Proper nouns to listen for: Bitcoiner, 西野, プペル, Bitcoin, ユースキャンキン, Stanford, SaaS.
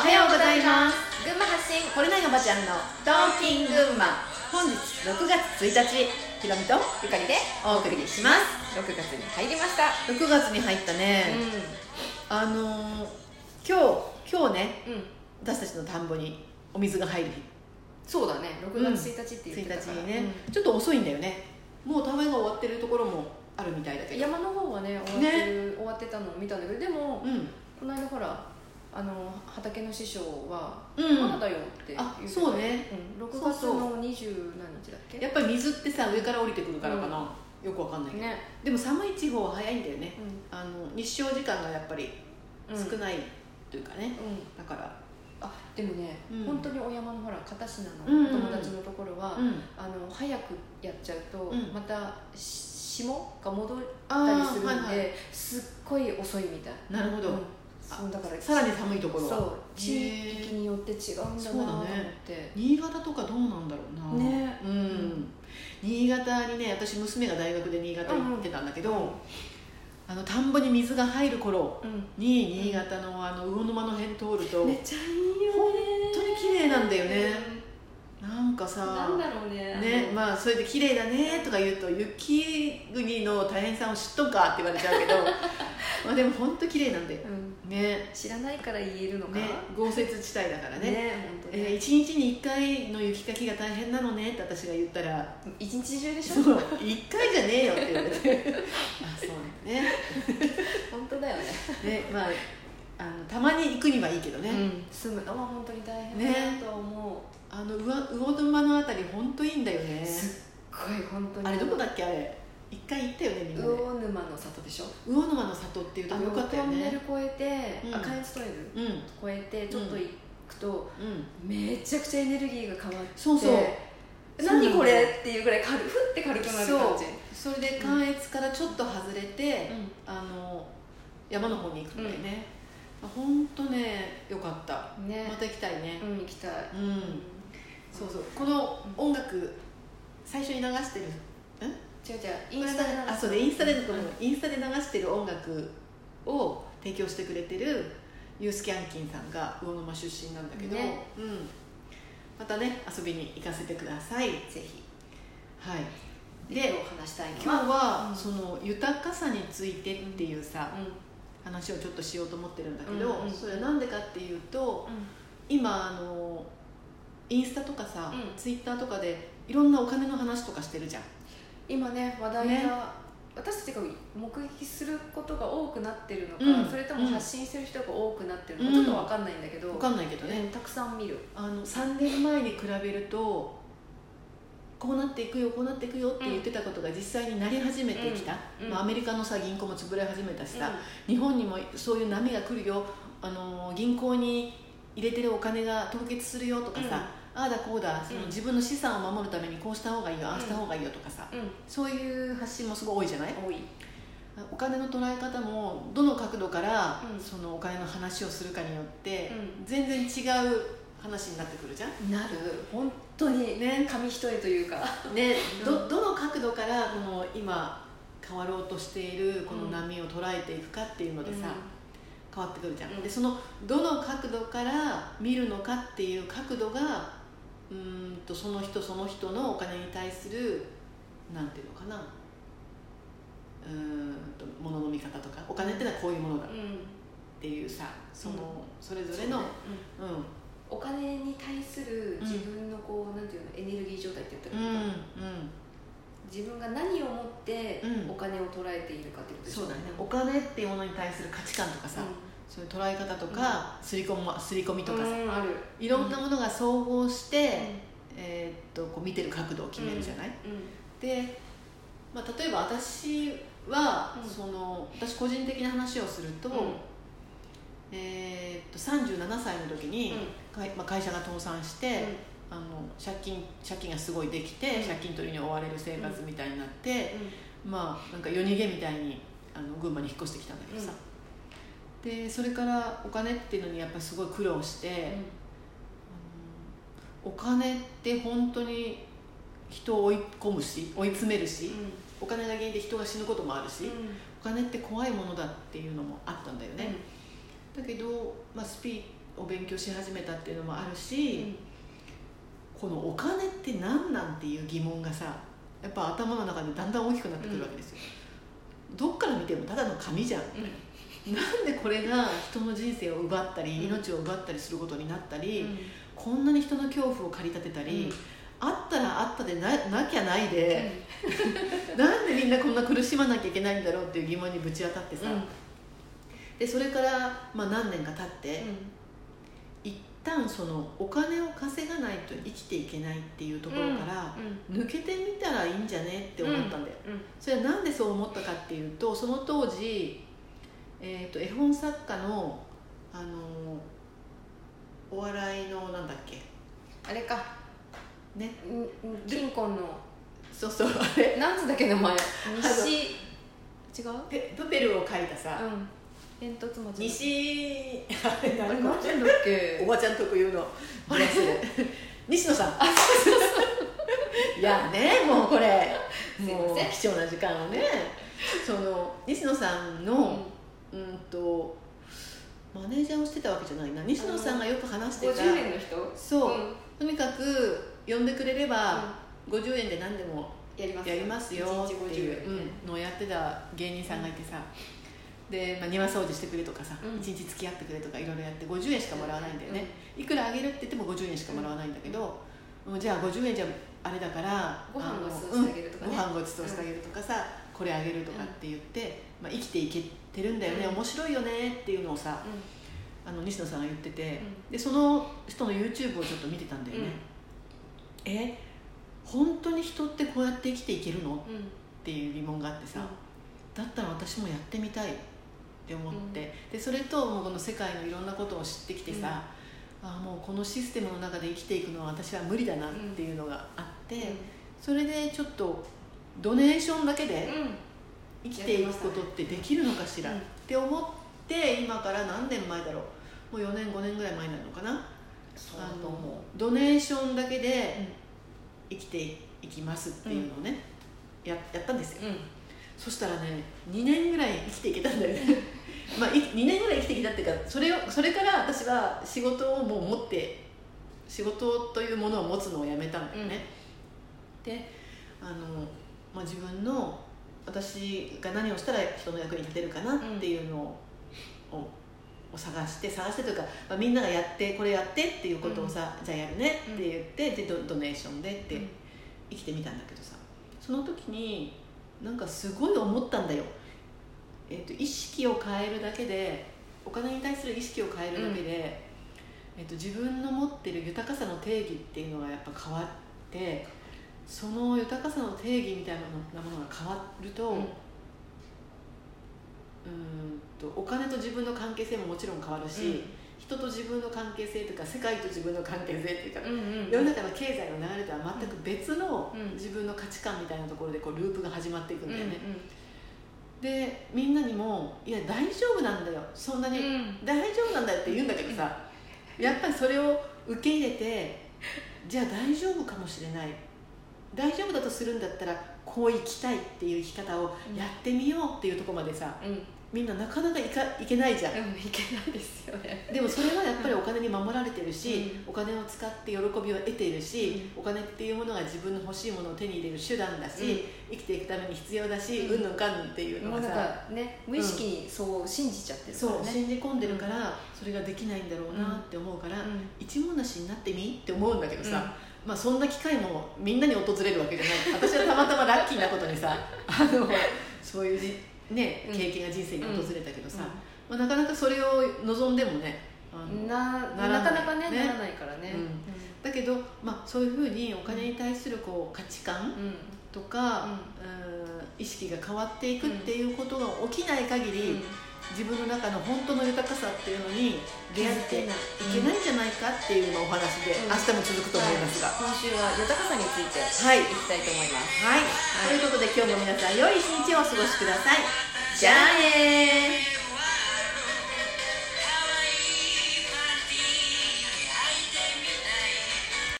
おはようございます。群馬発信これないおばちゃんのトーキン群馬、本日6月1日、ひろみとゆかりでお送りします。6月に入りました。6月に入ったね、うん、今日ね、うん、私たちの田んぼにお水が入る日。そうだね、6月1日って言ってたから、うん、1日にね、うん、ちょっと遅いんだよね。もう田植えが終わってるところもあるみたいだけど、山の方はね終わってたのを見たんだけど、でも、うん、この間ほら畑の師匠はまだだよって言って、うん、そうね、うん、6月の20何日だっけ。やっぱり水ってさ、上から降りてくるからかな、うん、よくわかんないけど、ね、でも寒い地方は早いんだよね、うん、日照時間がやっぱり少ないというかね、うん、だからでもね、うん、本当にお山のほら片品のお友達のところは、うんうん、早くやっちゃうと、うん、また霜が戻ったりするんで、はいはい、すっごい遅いみたい。なるほど、うん、そうだからさらに寒いところはそう地域によって違うんだなと思って。ね、新潟とかどうなんだろうな、ね、うんうん、新潟にね、私娘が大学で新潟行ってたんだけど、うんうん、田んぼに水が入る頃に、うん、新潟の魚沼の辺通るとめっちゃいいよね。本当に綺麗なんだよね、うん、なんかさ、なんだろう ね、まあそれで綺麗だねとか言うと雪国の大変さを知っとんかって言われちゃうけどまあでも本当綺麗なんだよ、うん、ね、知らないから言えるのか、ね、豪雪地帯だからね、ね、本当ね、1日に1回の雪かきが大変なのねって私が言ったら、一日中でしょ、そう1回じゃねえよって言われてあ、そうね本当だよ ね、まあ、たまに行くにはいいけどね、うん、住むのは本当に大変だと思う、ね、魚沼のあたり本当いいんだよね。すっごい本当にあれどこだっけ、あれ一回行ったよね、みんなで。魚沼の里でしょ。魚沼の里っていうとこよかったよね。トンネル越えて、関越トンネル越えてちょっと行くと、うん、めちゃくちゃエネルギーが変わって、そうそう、何これっていうぐらいふって軽くなる感じ。そう、それで関越からちょっと外れて、うん、山の方に行くんだよね、うん、本当ねよかった、ね、また行きたいね、うん、行きたい、うんうん、そうそう、この音楽、うん、最初に流してる、うん、違う、インスタで流してる音楽を提供してくれてるユースキャンキンさんが魚沼出身なんだけど、ね、うん、またね遊びに行かせてください、ぜひ。はい。で、話したいのは今日は、うん、その豊かさについてっていうさ、うん、話をちょっとしようと思ってるんだけど、うんうん、それはなんでかっていうと、うん、今インスタとかさ、うん、ツイッターとかでいろんなお金の話とかしてるじゃん。今ね話題が、ね、私たちが目撃することが多くなってるのか、うん、それとも発信してる人が多くなってるのか、うん、ちょっと分かんないんだけど、分かんないけどね、たくさん見る。3年前に比べるとこうなっていくよこうなっていくよって言ってたことが実際になり始めてきた、うんうん、まあ、アメリカのさ銀行も潰れ始めたしさ、うん、日本にもそういう波が来るよ、銀行に入れてるお金が凍結するよとかさ、うん、ああだこうだ、その自分の資産を守るためにこうした方がいいよ、うん、ああした方がいいよとかさ、うん、そういう発信もすごい多いじゃない。多い。お金の捉え方もどの角度から、うん、そのお金の話をするかによって、うん、全然違う話になってくるじゃん。なる、本当にね、紙一重というかね、どの角度からこの今変わろうとしているこの波を捉えていくかっていうのでさ、うん、変わってくるじゃん、うん、でそのどの角度から見るのかっていう角度がその人その人のお金に対するなんていうのかな、物の見方とか、お金ってのはこういうものだっていうさ、その、うん、それぞれの、うんうん、お金に対する自分のこう、うん、なんていうの、エネルギー状態って言ったらいいか、うんうん、自分が何を持ってお金を捉えているかっていうことでしょ、うん、そうだね、お金っていうものに対する価値観とかさ、うん、そういう捉え方とか、うん、刷り込みとかさ、うん、ある、いろんなものが総合して、うん、こう見てる角度を決めるじゃない、うんうん、で、まあ、例えば私は、うん、私個人的な話をすると、うん、37歳の時に、うん、まあ、会社が倒産して、うん、借金がすごいできて、うん、借金取りに追われる生活みたいになって、うん、まあなんか夜逃げみたいに群馬に引っ越してきたんだけどさ、うん、でそれからお金っていうのにやっぱりすごい苦労して、うん、お金って本当に人を追い込むし追い詰めるし、うん、お金が原因で人が死ぬこともあるし、うん、お金って怖いものだっていうのもあったんだよね、うん、だけど、まあ、お勉強し始めたっていうのもあるし、うん、このお金って何なんっていう疑問がさ、やっぱ頭の中でだんだん大きくなってくるわけですよ、うん、どっから見てもただの紙じゃん、うん、なんでこれが人の人生を奪ったり命を奪ったりすることになったり、うん、こんなに人の恐怖を駆り立てたり、うん、あったらあったで なきゃないで、うん、なんでみんなこんな苦しまなきゃいけないんだろうっていう疑問にぶち当たってさ、うん、でそれから、まあ、何年か経って、うん、一旦そのお金を稼がないと生きていけないっていうところから、うんうん、抜けてみたらいいんじゃねって思ったんだよ、うんうん、それはなんでそう思ったかっていうと、その当時、絵本作家の、お笑いのなんだっけあれかね、金婚のそうそうあれなんつだっけ名前西違うプペルを描いたさ、うん、煙突餅西あれ何だっけおばちゃん特有のあれ西野さんいやねもうこれもう貴重な時間をねその西野さんのマネージャーをしてたわけじゃないな、西野さんがよく話してた50円の人そう、うん、とにかく呼んでくれれば50円で何でもやりますよっていうのをやってた芸人さんがいてさ、で、まあ、庭掃除してくれとかさ、1日付き合ってくれとかいろいろやって50円しかもらわないんだよね。いくらあげるって言っても50円しかもらわないんだけど、じゃあ50円じゃあれだからご飯ごちそうしてあげるとかね、ご飯ごちそうしてあげるとかさ、これあげるとかって言って、まあ、生きていけてるんだよね、面白いよねっていうのをさ、西野さんが言ってて、でその人の YouTube をちょっと見てたんだよね。本当に人ってこうやって生きていけるの、うん、っていう疑問があってさ、うん、だったら私もやってみたいって思って、うん、でそれともうこの世界のいろんなことを知ってきてさ、うん、あもうこのシステムの中で生きていくのは私は無理だなっていうのがあって、うん、それでちょっとドネーションだけで生きていくことってできるのかしらって思って、今から何年前だろう、もう4年5年ぐらい前になるのかな、そうドネーションだけで生きていきますっていうのをね、うん、やったんですよ、うん、そしたらね2年ぐらい生きていけたんだよねまあ2年ぐらい生きてきたっていうか、それから私は仕事をもう持って、仕事というものを持つのをやめたんだよね、うん、でまあ、自分の私が何をしたら人の役に立てるかなっていうのを探してというか、まあ、みんながやってこれやってっていうことをさ、うん、じゃあやるねって言って、うん、で ドネーションでって生きてみたんだけどさ、その時になんかすごい思ったんだよ、意識を変えるだけで、お金に対する意識を変えるだけで、うん自分の持ってる豊かさの定義っていうのがやっぱ変わって、その豊かさの定義みたいなものが変わると、うんお金と自分の関係性ももちろん変わるし、うん、人と自分の関係性というか世界と自分の関係性というか、世の中の経済の流れとは全く別の自分の価値観みたいなところでこうループが始まっていくんだよね、うんうん、でみんなにもいや大丈夫なんだよ、そんなに、うん、大丈夫なんだよって言うんだけどさ、やっぱりそれを受け入れてじゃあ大丈夫かもしれない、大丈夫だとするんだったらこう生きたいっていう生き方をやってみようっていうところまでさ、うん、みんななかなかいけないじゃん、うん、いけないですよねでもそれはやっぱりお金に守られてるし、うん、お金を使って喜びを得ているし、うん、お金っていうものが自分の欲しいものを手に入れる手段だし、うん、生きていくために必要だし、うんぬんかんぬんっていうのがさ、ね、無意識にそう信じちゃってるからね、うん、そう信じ込んでるから、うん、それができないんだろうなって思うから、うん、一文無しになってみって思うんだけどさ、うんまあ、そんな機会もみんなに訪れるわけじゃない私はたまたまラッキーなことにさそういうね、経験が人生に訪れたけどさ、うんうんまあ、なかなかそれを望んでもねなかなかねならないからね、うんうん、だけど、まあ、そういうふうにお金に対するこう価値観とか、うんうん、意識が変わっていくっていうことが起きない限り、うん、自分の中の本当の豊かさっていうのに出会っていけないんじゃないかっていうのお話で、うん、明日も続くと思いますが、はい、今週は豊かさについていきたいと思います、はいはいはい、ということで今日も皆さん良い一日をお過ごしください。じゃあねー。